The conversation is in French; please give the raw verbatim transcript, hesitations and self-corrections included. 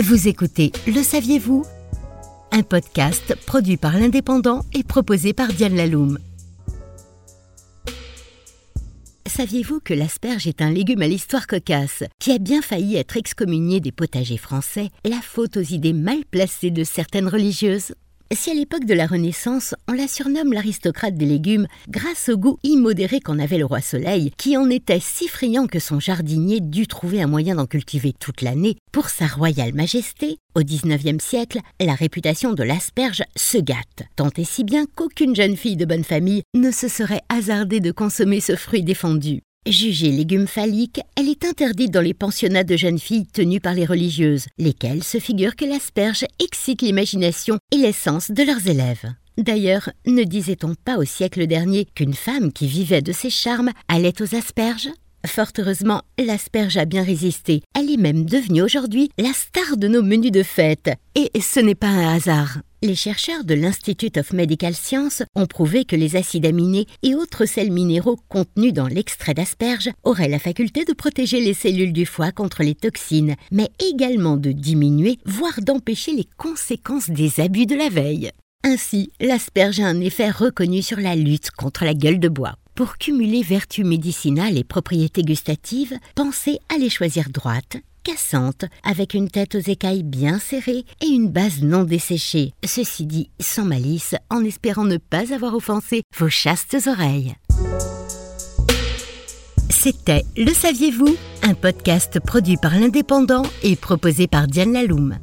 Vous écoutez Le Saviez-vous ? Un podcast produit par l'Indépendant et proposé par Diane Laloum. Saviez-vous que l'asperge est un légume à l'histoire cocasse, qui a bien failli être excommunié des potagers français, la faute aux idées mal placées de certaines religieuses ? Si à l'époque de la Renaissance, on la surnomme l'aristocrate des légumes grâce au goût immodéré qu'en avait le roi Soleil, qui en était si friand que son jardinier dut trouver un moyen d'en cultiver toute l'année, pour sa royale majesté, au dix-neuvième siècle, la réputation de l'asperge se gâte, tant et si bien qu'aucune jeune fille de bonne famille ne se serait hasardée de consommer ce fruit défendu. Jugée légume phallique, elle est interdite dans les pensionnats de jeunes filles tenues par les religieuses, lesquelles se figurent que l'asperge excite l'imagination et l'essence de leurs élèves. D'ailleurs, ne disait-on pas au siècle dernier qu'une femme qui vivait de ses charmes allait aux asperges ? Fort heureusement, l'asperge a bien résisté. Elle est même devenue aujourd'hui la star de nos menus de fête. Et ce n'est pas un hasard. Les chercheurs de l'Institute of Medical Sciences ont prouvé que les acides aminés et autres sels minéraux contenus dans l'extrait d'asperge auraient la faculté de protéger les cellules du foie contre les toxines, mais également de diminuer, voire d'empêcher les conséquences des abus de la veille. Ainsi, l'asperge a un effet reconnu sur la lutte contre la gueule de bois. Pour cumuler vertus médicinales et propriétés gustatives, pensez à les choisir droites, cassantes, avec une tête aux écailles bien serrées et une base non desséchée. Ceci dit, sans malice, en espérant ne pas avoir offensé vos chastes oreilles. C'était Le Saviez-vous ? Un podcast produit par l'Indépendant et proposé par Diane Laloum.